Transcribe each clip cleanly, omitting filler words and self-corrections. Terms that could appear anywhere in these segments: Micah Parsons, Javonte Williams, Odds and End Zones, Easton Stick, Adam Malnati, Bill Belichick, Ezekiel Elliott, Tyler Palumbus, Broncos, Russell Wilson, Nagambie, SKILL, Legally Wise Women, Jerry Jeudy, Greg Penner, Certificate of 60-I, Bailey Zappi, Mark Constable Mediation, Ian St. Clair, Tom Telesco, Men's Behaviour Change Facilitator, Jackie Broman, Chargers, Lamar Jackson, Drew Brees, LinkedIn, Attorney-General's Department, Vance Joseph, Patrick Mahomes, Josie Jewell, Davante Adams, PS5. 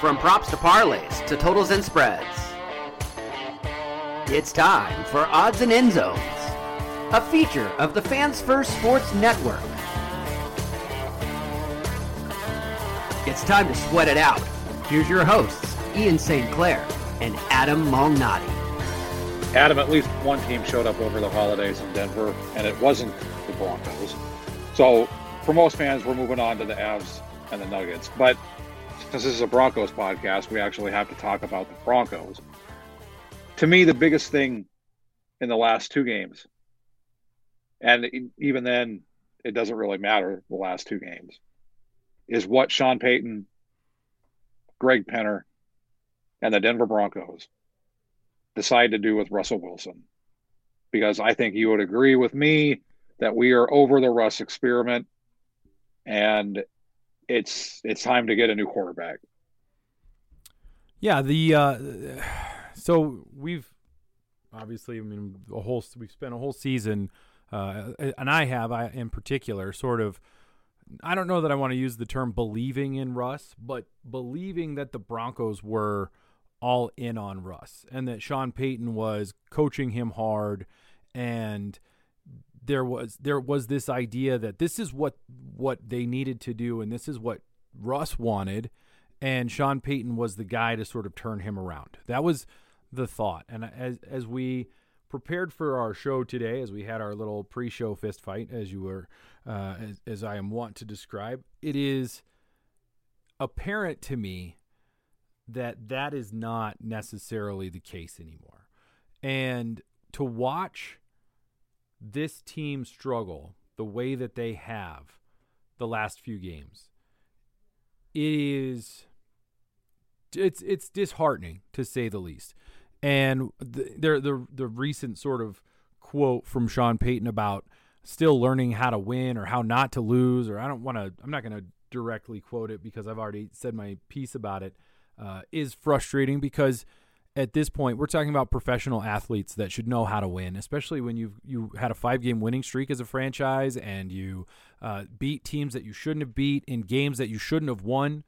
From props to parlays to totals and spreads, it's time for Odds and End Zones, a feature of the Fans First Sports Network. It's time to sweat it out. Here's your hosts, Ian St. Clair and Adam Malnati. Adam, at least one team showed up over the holidays in Denver, and it wasn't the Broncos. So for most fans, we're moving on to the Avs and the Nuggets, but since this is a Broncos podcast, we actually have to talk about the Broncos. To me, the biggest thing in the last two games, and even then, it doesn't really matter, the last two games, is what Sean Payton, Greg Penner, and the Denver Broncos decide to do with Russell Wilson. Because I think you would agree with me that we are over the Russ experiment, and it's time to get a new quarterback. Yeah, so we've obviously, we've spent a whole season, and I in particular, sort of, I don't know that I want to use the term believing in Russ, but believing that the Broncos were all in on Russ and that Sean Payton was coaching him hard, and there was this idea that this is what they needed to do and this is what Russ wanted, and Sean Payton was the guy to sort of turn him around. That was the thought. And as we prepared for our show today, as we had our little pre-show fist fight, as you were, as I am wont to describe, it is apparent to me that is not necessarily the case anymore. And to watch this team struggle the way that they have the last few games, it's disheartening, to say the least. And the recent sort of quote from Sean Payton about still learning how to win or how not to lose, or I'm not going to directly quote it because I've already said my piece about it, is frustrating, because at this point, we're talking about professional athletes that should know how to win, especially when you had a 5-game winning streak as a franchise and you beat teams that you shouldn't have beat in games that you shouldn't have won.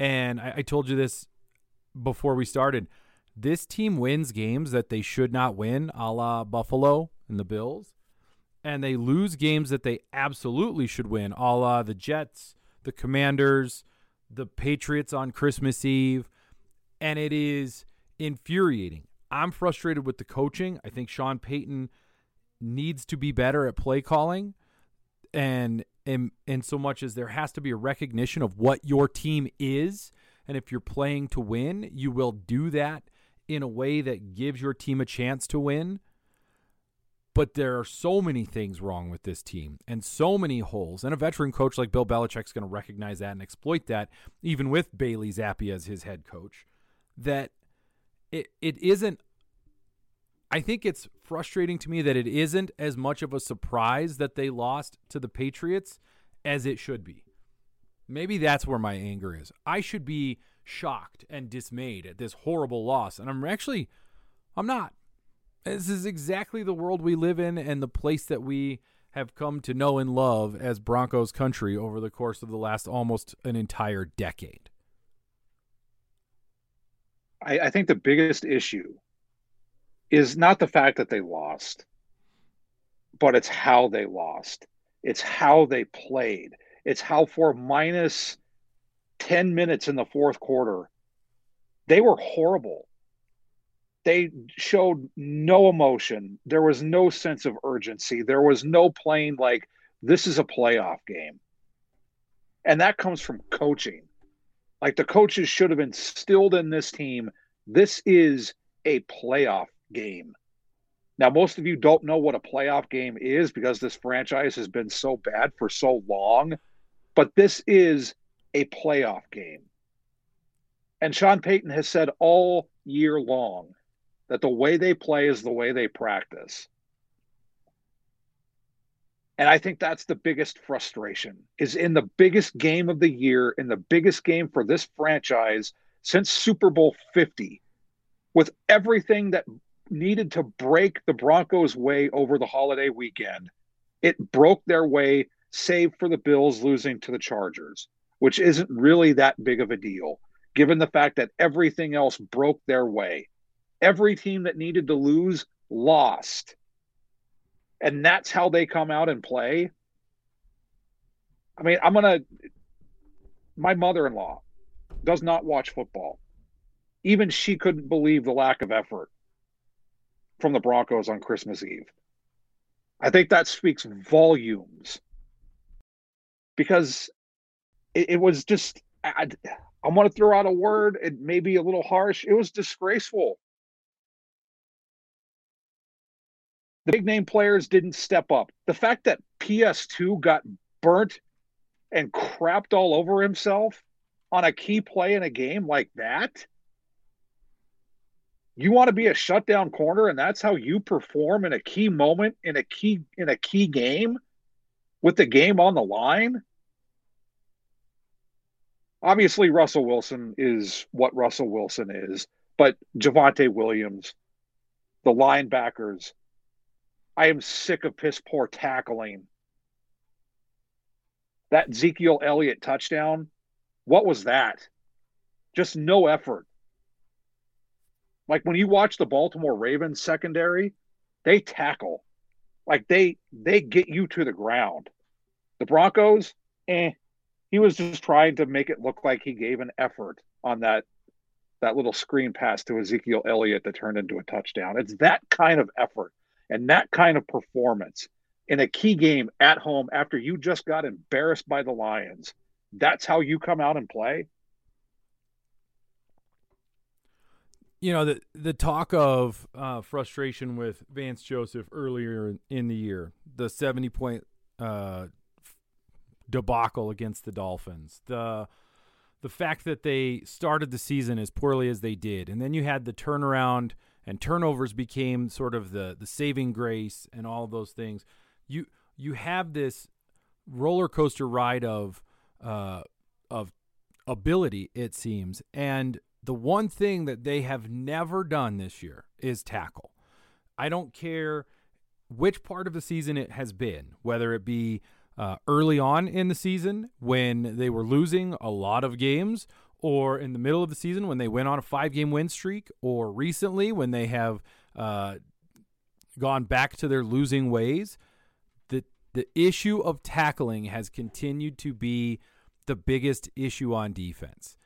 And I told you this before we started. This team wins games that they should not win, a la Buffalo and the Bills, and they lose games that they absolutely should win, a la the Jets, the Commanders, the Patriots on Christmas Eve. And it is infuriating. I'm frustrated with the coaching. I think Sean Payton needs to be better at play calling, and so much as there has to be a recognition of what your team is, and if you're playing to win, you will do that in a way that gives your team a chance to win. But there are so many things wrong with this team and so many holes, and a veteran coach like Bill Belichick is going to recognize that and exploit that, even with Bailey Zappi as his head coach, that It isn't. I think it's frustrating to me that it isn't as much of a surprise that they lost to the Patriots as it should be. Maybe that's where my anger is. I should be shocked and dismayed at this horrible loss, and I'm not. This is exactly the world we live in and the place that we have come to know and love as Broncos country over the course of the last almost an entire decade. I think the biggest issue is not the fact that they lost, but it's how they lost. It's how they played. It's how for minus 10 minutes in the fourth quarter, they were horrible. They showed no emotion. There was no sense of urgency. There was no playing like this is a playoff game. And that comes from coaching. Like, the coaches should have instilled in this team, this is a playoff game. Now, most of you don't know what a playoff game is because this franchise has been so bad for so long, but this is a playoff game. And Sean Payton has said all year long that the way they play is the way they practice. And I think that's the biggest frustration, is in the biggest game of the year, in the biggest game for this franchise since Super Bowl 50, with everything that needed to break the Broncos' way over the holiday weekend, it broke their way, save for the Bills losing to the Chargers, which isn't really that big of a deal, given the fact that everything else broke their way. Every team that needed to lose lost. And that's how they come out and play. I mean, my mother-in-law does not watch football. Even she couldn't believe the lack of effort from the Broncos on Christmas Eve. I think that speaks volumes, because it was just, I want to throw out a word. It may be a little harsh. It was disgraceful. The big-name players didn't step up. The fact that PS2 got burnt and crapped all over himself on a key play in a game like that? You want to be a shutdown corner, and that's how you perform in a key moment, in a key game, with the game on the line? Obviously, Russell Wilson is what Russell Wilson is, but Javonte Williams, the linebackers, I am sick of piss-poor tackling. That Ezekiel Elliott touchdown, what was that? Just no effort. Like, when you watch the Baltimore Ravens secondary, they tackle. Like, they get you to the ground. The Broncos, he was just trying to make it look like he gave an effort on that little screen pass to Ezekiel Elliott that turned into a touchdown. It's that kind of effort. And that kind of performance in a key game at home after you just got embarrassed by the Lions, that's how you come out and play? You know, the talk of frustration with Vance Joseph earlier in the year, the 70-point debacle against the Dolphins, the fact that they started the season as poorly as they did, and then you had the turnaround – and turnovers became sort of the saving grace and all of those things. You have this roller coaster ride of ability, it seems. And the one thing that they have never done this year is tackle. I don't care which part of the season it has been, whether it be early on in the season when they were losing a lot of games, or in the middle of the season when they went on a 5-game win streak, or recently when they have gone back to their losing ways, the issue of tackling has continued to be the biggest issue on defense.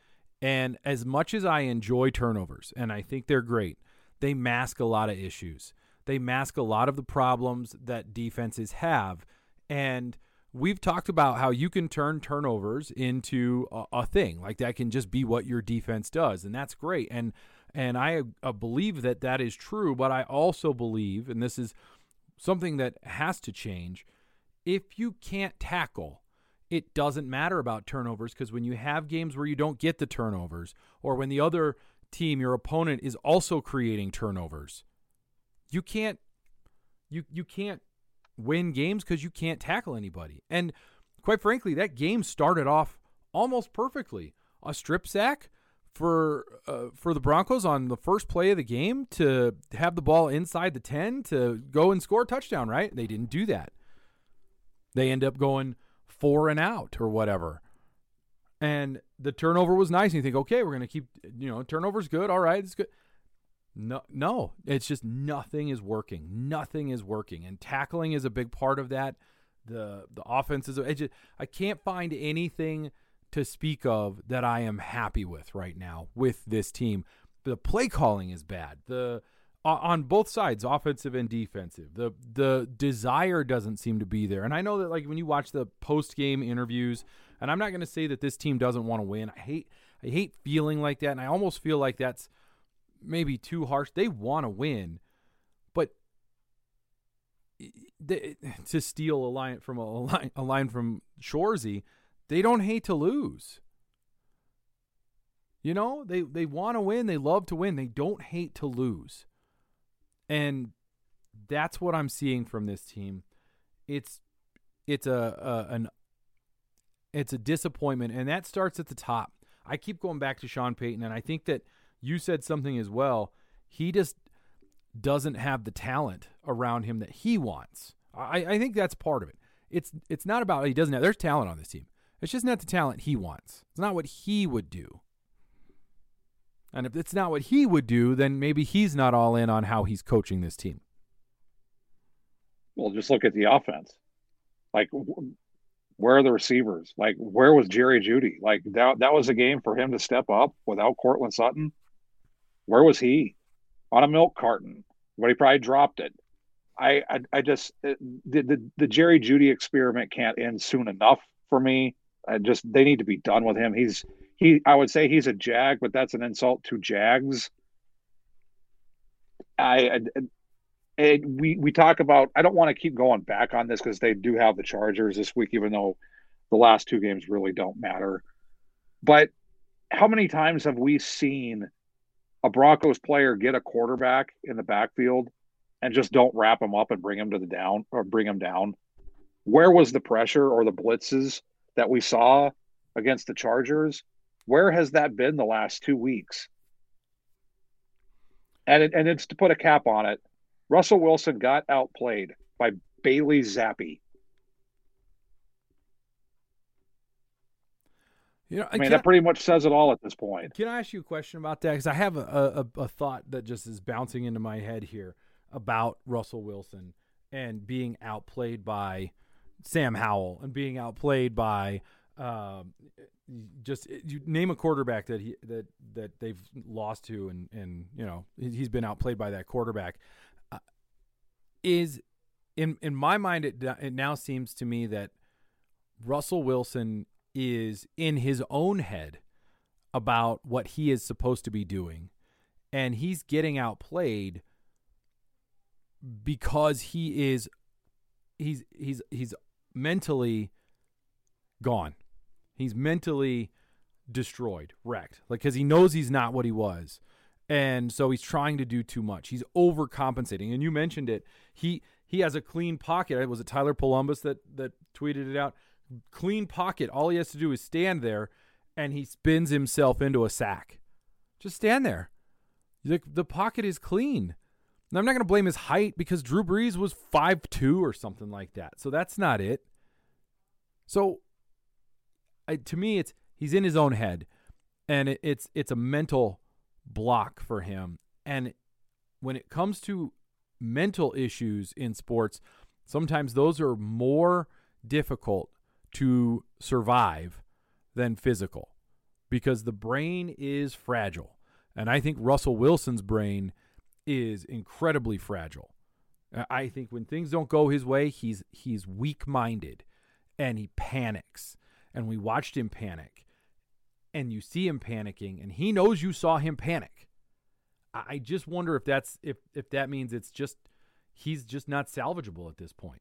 And as much as I enjoy turnovers, and I think they're great, they mask a lot of issues. They mask a lot of the problems that defenses have. And we've talked about how you can turn turnovers into a thing. Like, that can just be what your defense does, and that's great. And I believe that is true, but I also believe, and this is something that has to change, if you can't tackle, it doesn't matter about turnovers, because when you have games where you don't get the turnovers, or when the other team, your opponent, is also creating turnovers, you can't win games because you can't tackle anybody. And quite frankly, that game started off almost perfectly. A strip sack for the Broncos on the first play of the game to have the ball inside the 10 to go and score a touchdown, right? They didn't do that. They end up going 4 and out or whatever. And the turnover was nice. And you think, okay, we're going to keep, turnover's good. All right, it's good. No, it's just nothing is working. Nothing is working, and tackling is a big part of that. The offense is. I can't find anything to speak of that I am happy with right now with this team. The play calling is bad. On both sides, offensive and defensive, the desire doesn't seem to be there. And I know that, like, when you watch the post-game interviews, and I'm not going to say that this team doesn't want to win. I hate feeling like that, and I almost feel like that's maybe too harsh. They want to win, but to steal a line from Shorzy, they don't hate to lose. You know, they want to win. They love to win. They don't hate to lose. And that's what I'm seeing from this team. It's a disappointment, and that starts at the top. I keep going back to Sean Payton, and I think that you said something as well. He just doesn't have the talent around him that he wants. I think that's part of it. It's not about he doesn't have. There's talent on this team. It's just not the talent he wants. It's not what he would do. And if it's not what he would do, then maybe he's not all in on how he's coaching this team. Well, just look at the offense. Like, where are the receivers? Like, where was Jerry Jeudy? Like, that was a game for him to step up without Courtland Sutton. Where was he? On a milk carton. But he probably dropped it. I just the Jerry Jeudy experiment can't end soon enough for me. They need to be done with him. I would say he's a Jag, but that's an insult to Jags. We talk about. I don't want to keep going back on this because they do have the Chargers this week, even though the last two games really don't matter. But how many times have we seen a Broncos player get a quarterback in the backfield and just don't wrap him up and bring him down? Where was the pressure or the blitzes that we saw against the Chargers? Where has that been the last 2 weeks? And it's to put a cap on it. Russell Wilson got outplayed by Bailey Zappi. You know, that pretty much says it all at this point. Can I ask you a question about that? Because I have a thought that just is bouncing into my head here about Russell Wilson and being outplayed by Sam Howell and being outplayed by. Just you name a quarterback that they've lost to, and you know he's been outplayed by that quarterback. Is in my mind, it now seems to me that Russell Wilson is in his own head about what he is supposed to be doing, and he's getting outplayed because he's mentally gone. He's mentally destroyed, wrecked, like, because he knows he's not what he was. And so he's trying to do too much. He's overcompensating. And you mentioned it. He has a clean pocket. Was it Tyler Palumbus that tweeted it out? Clean pocket. All he has to do is stand there, and he spins himself into a sack. Just stand there. The pocket is clean. And I'm not going to blame his height because Drew Brees was 5'2" or something like that. So that's not it. So to me, he's in his own head, and it's a mental block for him. And when it comes to mental issues in sports, sometimes those are more difficult to survive than physical because the brain is fragile. And I think Russell Wilson's brain is incredibly fragile. I think when things don't go his way, he's weak-minded and he panics. And we watched him panic, and you see him panicking, and he knows you saw him panic. I just wonder if that's if that means it's just he's just not salvageable at this point.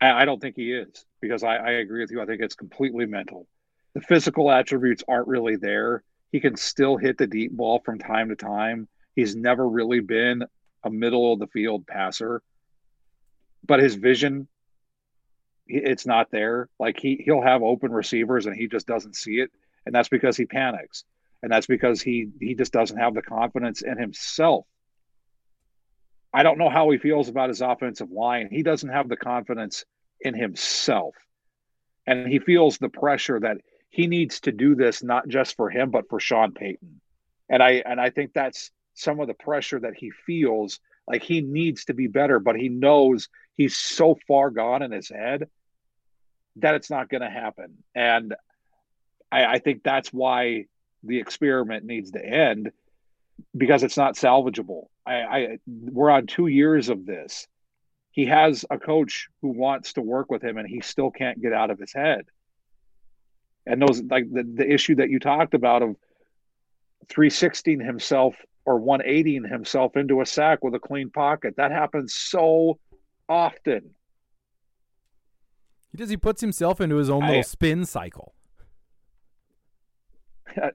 I don't think he is, because I agree with you. I think it's completely mental. The physical attributes aren't really there. He can still hit the deep ball from time to time. He's never really been a middle of the field passer, but his vision, it's not there. Like he'll have open receivers and he just doesn't see it. And that's because he panics. And that's because he just doesn't have the confidence in himself. I don't know how he feels about his offensive line. He doesn't have the confidence in himself. And he feels the pressure that he needs to do this, not just for him, but for Sean Payton. And I think that's some of the pressure that he feels, like he needs to be better, but he knows he's so far gone in his head that it's not going to happen. And I think that's why the experiment needs to end, because it's not salvageable. We're on 2 years of this. He has a coach who wants to work with him, and he still can't get out of his head. And those, like the issue that you talked about of 360ing himself or 180ing himself into a sack with a clean pocket, that happens so often. He does. He puts himself into his own little spin cycle.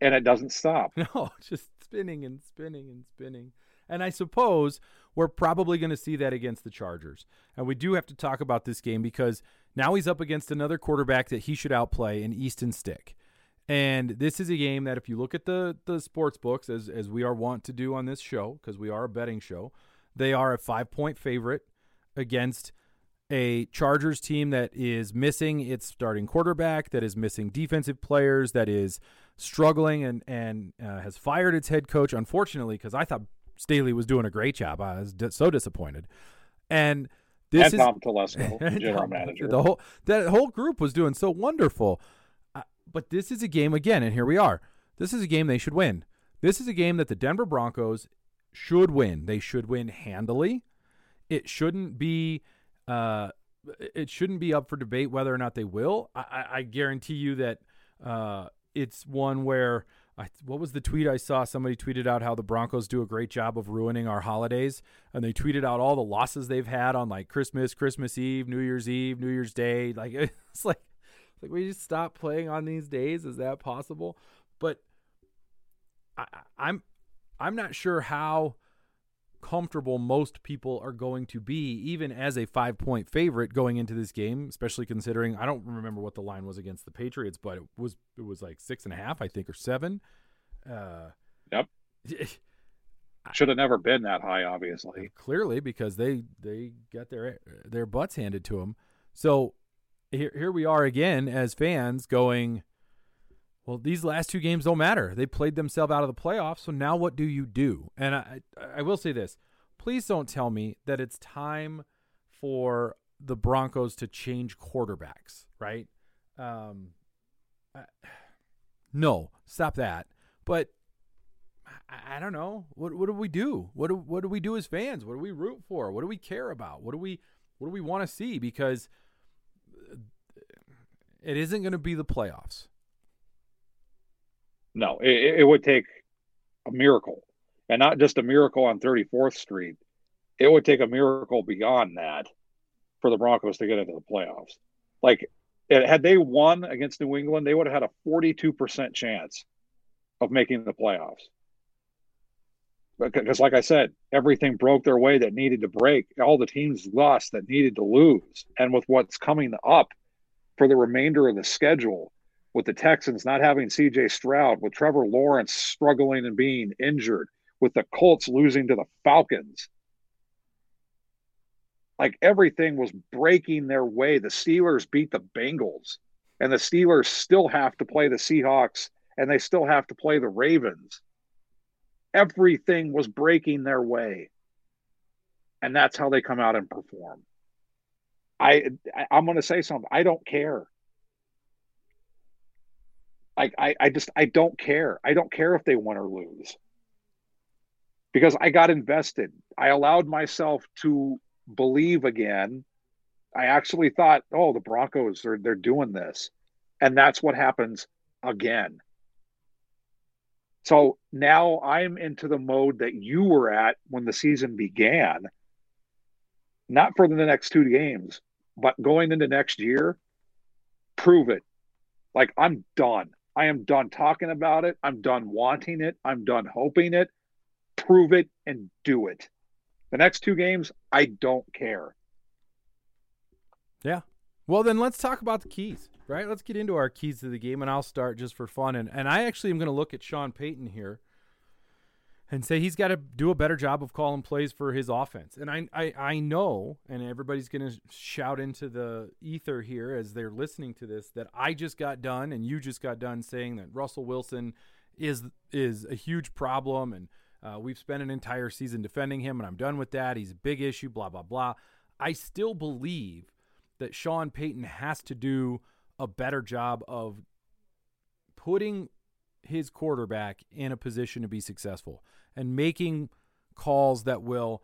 And it doesn't stop. No, just spinning and spinning and spinning. And I suppose we're probably going to see that against the Chargers. And we do have to talk about this game because now he's up against another quarterback that he should outplay in Easton Stick. And this is a game that if you look at the sports books, as we are wont to do on this show, because we are a betting show, they are a 5-point favorite against a Chargers team that is missing its starting quarterback, that is missing defensive players, that is struggling and has fired its head coach, unfortunately, because I thought Staley was doing a great job. I was so disappointed. And this is Tom Telesco, general manager. That whole group was doing so wonderful. But this is a game again, and here we are. This is a game they should win. This is a game that the Denver Broncos should win. They should win handily. It shouldn't be up for debate whether or not they will. I guarantee you that it's one where what was the tweet I saw? Somebody tweeted out how the Broncos do a great job of ruining our holidays, and they tweeted out all the losses they've had on like Christmas, Christmas Eve, New Year's Day. Like it's like we just stop playing on these days. Is that possible? But I'm not sure how comfortable most people are going to be, even as a 5-point favorite going into this game, especially considering I don't remember what the line was against the Patriots, but it was like 6.5, I think, or 7. Yep. Should have never been that high, obviously. Clearly, because they got their butts handed to them. So here we are again as fans going, well, these last two games don't matter. They played themselves out of the playoffs, so now what do you do? And I will say this. Please don't tell me that it's time for the Broncos to change quarterbacks, right? No, stop that. But I don't know. What do we do? What do we do as fans? What do we root for? What do we care about? What do we want to see? Because it isn't going to be the playoffs. No, it would take a miracle, and not just a miracle on 34th Street. It would take a miracle beyond that for the Broncos to get into the playoffs. Like, had they won against New England, they would have had a 42% chance of making the playoffs. Because, like I said, everything broke their way that needed to break. All the teams lost that needed to lose. And with what's coming up for the remainder of the schedule, with the Texans not having C.J. Stroud, with Trevor Lawrence struggling and being injured, with the Colts losing to the Falcons. Like, everything was breaking their way. The Steelers beat the Bengals, and the Steelers still have to play the Seahawks, and they still have to play the Ravens. Everything was breaking their way, and that's how they come out and perform. I'm going to say something. I don't care. I don't care. I don't care if they win or lose, because I got invested. I allowed myself to believe again. I actually thought, oh, the Broncos they're doing this, and that's what happens again. So now I'm into the mode that you were at when the season began. Not for the next two games, but going into next year, prove it. Like, I'm done. I am done talking about it. I'm done wanting it. I'm done hoping it. Prove it and do it. The next two games, I don't care. Yeah. Well, then let's talk about the keys, right? Let's get into our keys to the game, and I'll start just for fun. And I actually am going to look at Sean Payton here and say he's got to do a better job of calling plays for his offense. And I know, and everybody's going to shout into the ether here as they're listening to this, that I just got done and you just got done saying that Russell Wilson is a huge problem, and we've spent an entire season defending him, and I'm done with that. He's a big issue, blah, blah, blah. I still believe that Sean Payton has to do – a better job of putting his quarterback in a position to be successful and making calls that will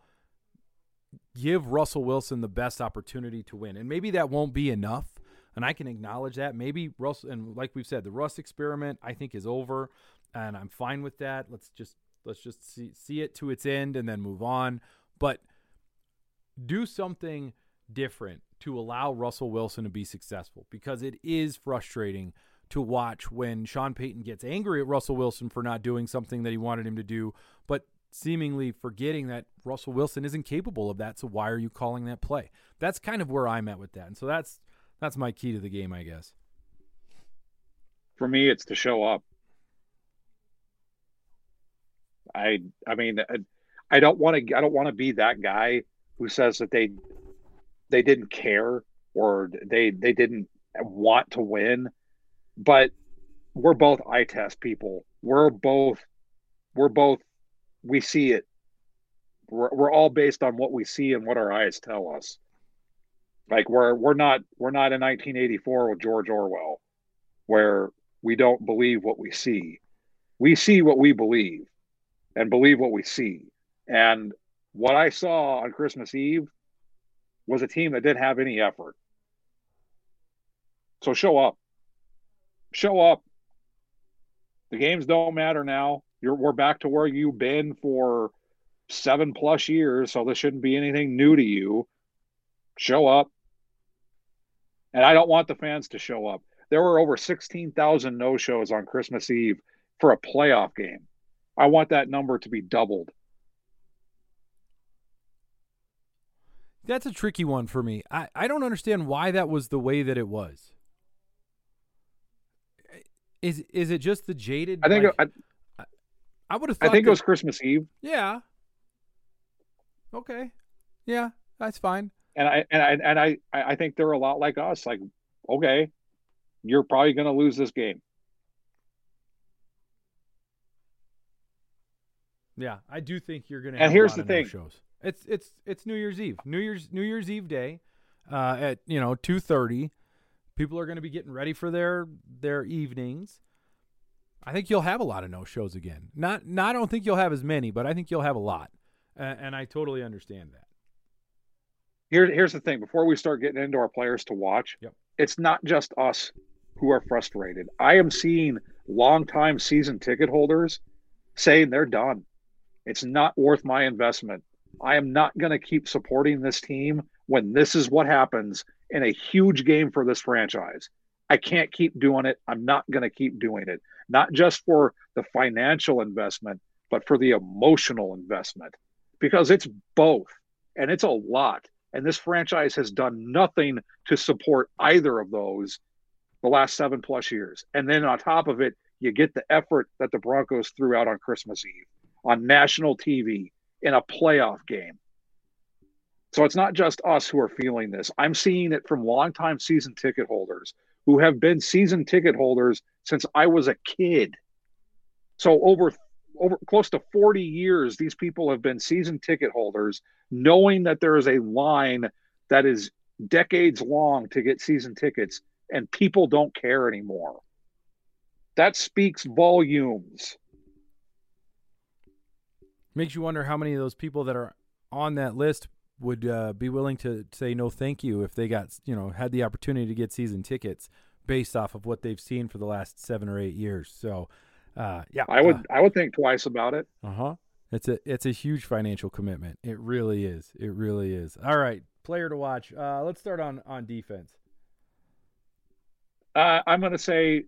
give Russell Wilson the best opportunity to win. And maybe that won't be enough, and I can acknowledge that. Maybe Russell, and like we've said, the Russ experiment I think is over, and I'm fine with that. Let's just see it to its end and then move on. But do something different to allow Russell Wilson to be successful, because it is frustrating to watch when Sean Payton gets angry at Russell Wilson for not doing something that he wanted him to do, but seemingly forgetting that Russell Wilson isn't capable of that, so why are you calling that play? That's kind of where I'm at with that, and so that's my key to the game, I guess. For me, it's to show up. I don't want to be that guy who says that they didn't care or they didn't want to win, but we're both eye test people. We're both we see it. We're all based on what we see and what our eyes tell us. Like we're not in 1984 with George Orwell, where we don't believe what we see. We see what we believe, and believe what we see. And what I saw on Christmas Eve was a team that didn't have any effort. So show up. The games don't matter now. We're back to where you've been for 7+ years, so this shouldn't be anything new to you. Show up. And I don't want the fans to show up. There were over 16,000 no-shows on Christmas Eve for a playoff game. I want that number to be doubled. That's a tricky one for me. I don't understand why that was the way that it was. Is it just the jaded? I think I would have thought. I think it was Christmas Eve. Yeah. Okay. Yeah, that's fine. And I think they're a lot like us. Like, okay, you're probably going to lose this game. Yeah, I do think you're going to. And here's the thing: shows. It's New Year's Eve, New Year's Eve day, at 2:30. People are going to be getting ready for their evenings. I think you'll have a lot of no shows again. I don't think you'll have as many, but I think you'll have a lot, and I totally understand that. Here's the thing: before we start getting into our players to watch, yep. It's not just us who are frustrated. I am seeing longtime season ticket holders saying they're done. It's not worth my investment. I am not going to keep supporting this team when this is what happens in a huge game for this franchise. I can't keep doing it. I'm not going to keep doing it. Not just for the financial investment, but for the emotional investment, because it's both, and it's a lot. And this franchise has done nothing to support either of those the last 7+ years. And then on top of it, you get the effort that the Broncos threw out on Christmas Eve, on national TV, in a playoff game. So it's not just us who are feeling this. I'm seeing it from longtime season ticket holders who have been season ticket holders since I was a kid. So over close to 40 years, these people have been season ticket holders, knowing that there is a line that is decades long to get season tickets, and people don't care anymore. That speaks volumes. Makes you wonder how many of those people that are on that list would be willing to say no thank you if they got, had the opportunity to get season tickets based off of what they've seen for the last 7 or 8 years. So, yeah, I would think twice about it. Uh-huh. It's a huge financial commitment. It really is. It really is. All right. Player to watch. Let's start on defense. I'm going to say,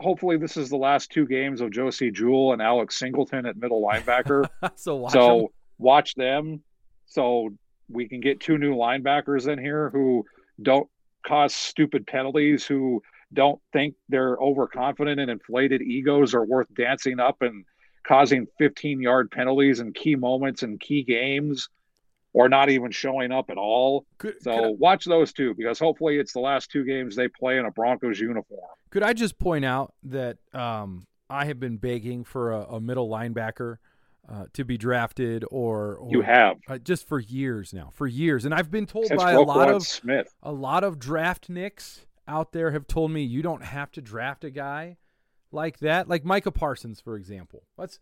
hopefully this is the last two games of Josie Jewell and Alex Singleton at middle linebacker. Watch them. So we can get two new linebackers in here who don't cause stupid penalties, who don't think they're overconfident and inflated egos are worth dancing up and causing 15-yard penalties in key moments and key games, or not even showing up at all. Watch those two, because hopefully it's the last two games they play in a Broncos uniform. Could I just point out that I have been begging for a middle linebacker to be drafted, or you have just for years now, and I've been told by a lot of draft nicks out there have told me you don't have to draft a guy like that, like Micah Parsons, for example. Let's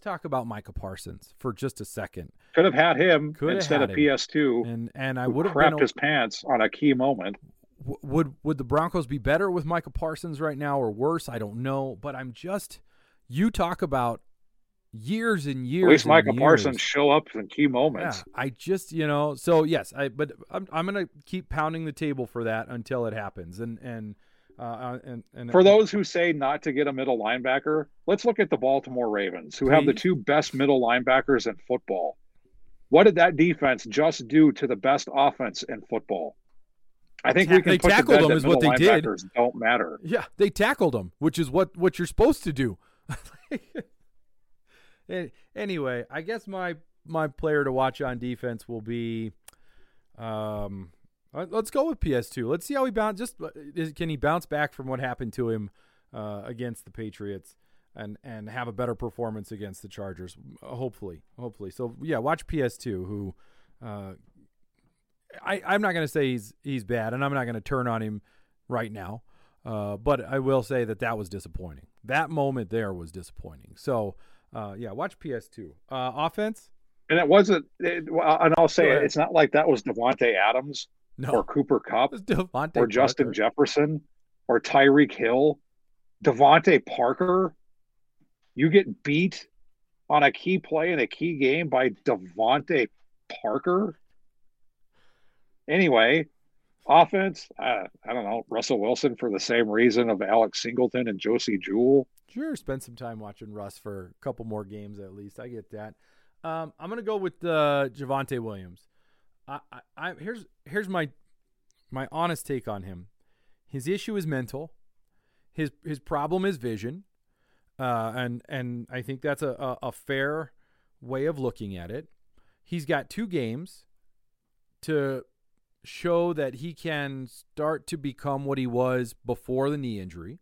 talk about Micah Parsons for just a second. Could have had him instead of PS2, and I would have crapped his pants on a key moment. Would the Broncos be better with Micah Parsons right now or worse? I don't know, but I'm just, you talk about years and years. At least Micah Parsons show up in key moments. Yeah, I just, you know, so yes, I'm going to keep pounding the table for that until it happens. And for those who say not to get a middle linebacker, let's look at the Baltimore Ravens, who have the two best middle linebackers in football. What did that defense just do to the best offense in football? I think we can they put tackled them is what they did. Don't matter. Yeah, they tackled them, which is what you're supposed to do. Anyway, I guess my player to watch on defense will be. Let's go with PS2. Let's see how he bounces. Can he bounce back from what happened to him against the Patriots and have a better performance against the Chargers? Hopefully. So yeah, watch PS2. Who. I'm not going to say he's bad, and I'm not going to turn on him right now. But I will say that was disappointing. That moment there was disappointing. So, yeah, watch PS2. Offense? And it wasn't – and I'll say it's not like that was Davante Adams or Cooper Kupp or Justin Jefferson or Tyreek Hill. Devontae Parker, you get beat on a key play in a key game by Devontae Parker? Anyway, offense, I don't know, Russell Wilson for the same reason of Alex Singleton and Josie Jewell. Sure, spend some time watching Russ for a couple more games at least. I get that. I'm going to go with Javonte Williams. Here's my honest take on him. His issue is mental. His problem is vision, and I think that's a fair way of looking at it. He's got two games to show that he can start to become what he was before the knee injury.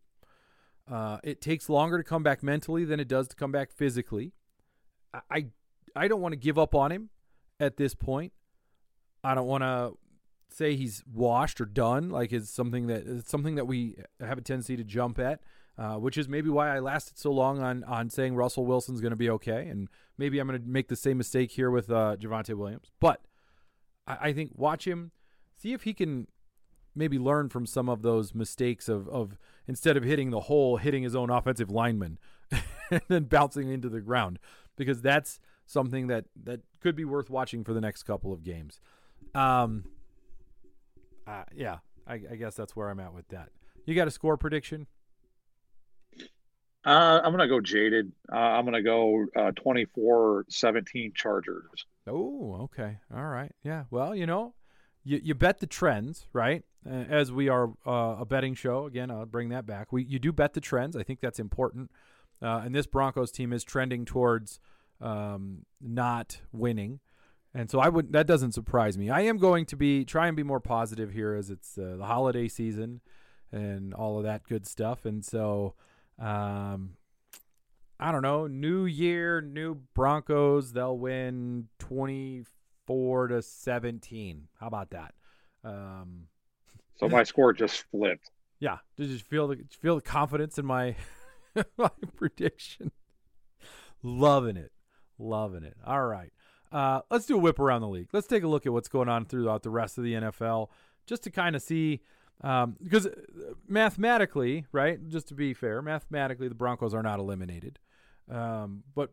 It takes longer to come back mentally than it does to come back physically. I don't want to give up on him at this point. I don't want to say he's washed or done. Like it's something that we have a tendency to jump at, which is maybe why I lasted so long on saying Russell Wilson's going to be okay, and maybe I'm going to make the same mistake here with Javonte Williams. But I think watch him, see if he can maybe learn from some of those mistakes of instead of hitting the hole, hitting his own offensive lineman and then bouncing into the ground, because that's something that could be worth watching for the next couple of games. Yeah, I guess that's where I'm at with that. You got a score prediction? I'm going to go jaded. I'm going to go 24-17 Chargers. Oh, okay. All right. Yeah. Well, you know, you bet the trends, right? As we are a betting show. Again, I'll bring that back. You do bet the trends. I think that's important. And this Broncos team is trending towards not winning. And so that doesn't surprise me. I am going to try and be more positive here as it's the holiday season and all of that good stuff. And so... I don't know, new year, new Broncos, they'll win 24-17. How about that? So my score just flipped. Yeah. Did you feel the confidence in my, my prediction? Loving it. All right. Let's do a whip around the league. Let's take a look at what's going on throughout the rest of the NFL just to kind of see, because mathematically, right, just to be fair, mathematically the Broncos are not eliminated. But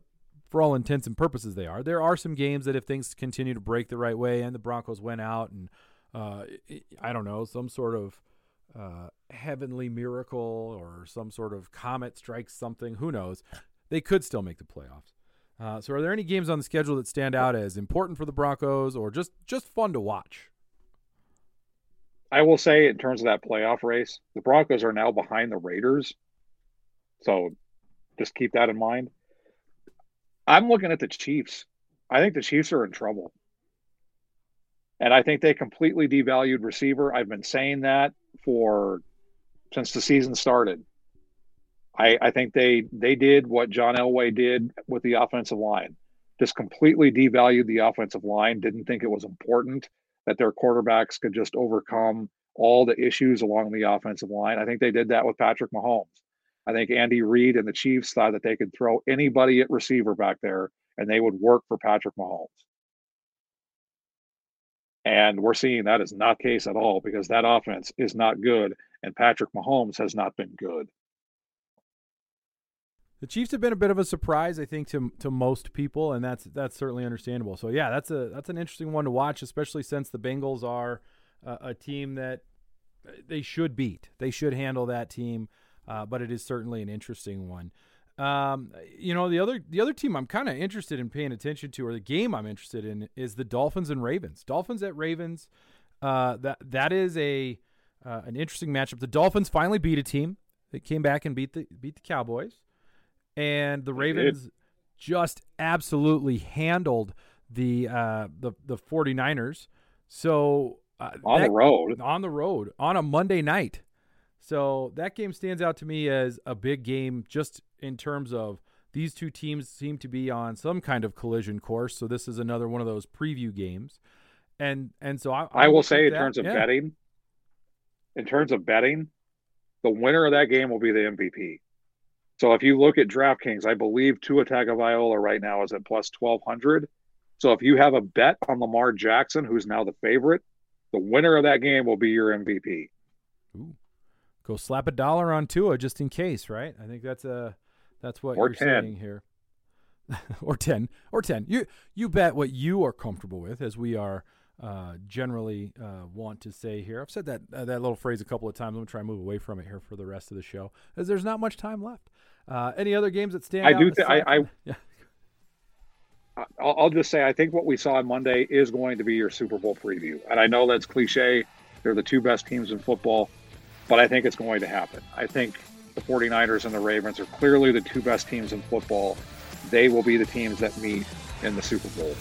for all intents and purposes they are. There are some games that if things continue to break the right way and the Broncos went out and, I don't know, some sort of heavenly miracle or some sort of comet strikes something, who knows, they could still make the playoffs. So are there any games on the schedule that stand out as important for the Broncos or just fun to watch? I will say, in terms of that playoff race, the Broncos are now behind the Raiders. So just keep that in mind. I'm looking at the Chiefs. I think the Chiefs are in trouble. And I think they completely devalued receiver. I've been saying that since the season started. I think they did what John Elway did with the offensive line. Just completely devalued the offensive line. Didn't think it was important that their quarterbacks could just overcome all the issues along the offensive line. I think they did that with Patrick Mahomes. I think Andy Reid and the Chiefs thought that they could throw anybody at receiver back there and they would work for Patrick Mahomes. And we're seeing that is not the case at all, because that offense is not good and Patrick Mahomes has not been good. The Chiefs have been a bit of a surprise, I think, to most people, and that's certainly understandable. So, yeah, that's an interesting one to watch, especially since the Bengals are a team that they should beat. They should handle that team, but it is certainly an interesting one. The other team I'm kind of interested in paying attention to, or the game I'm interested in, is the Dolphins and Ravens. Dolphins at Ravens, that is an interesting matchup. The Dolphins finally beat a team. They came back and beat the Cowboys. And the Ravens just absolutely handled the 49ers. So on the road on a Monday night. So that game stands out to me as a big game, just in terms of these two teams seem to be on some kind of collision course. So this is another one of those preview games, and so I will say in terms of betting, the winner of that game will be the MVP. So if you look at DraftKings, I believe Tua Tagovailoa right now is at plus 1,200. So if you have a bet on Lamar Jackson, who's now the favorite, the winner of that game will be your MVP. Ooh. Go slap $1 on Tua just in case, right? I think that's what you're saying here. or 10. You bet what you are comfortable with, as we are generally want to say here. I've said that little phrase a couple of times. I'm going to try and move away from it here for the rest of the show, as there's not much time left. Any other games that stand out? I'll just say, I think what we saw on Monday is going to be your Super Bowl preview. And I know that's cliche. They're the two best teams in football, but I think it's going to happen. I think the 49ers and the Ravens are clearly the two best teams in football. They will be the teams that meet in the Super Bowl.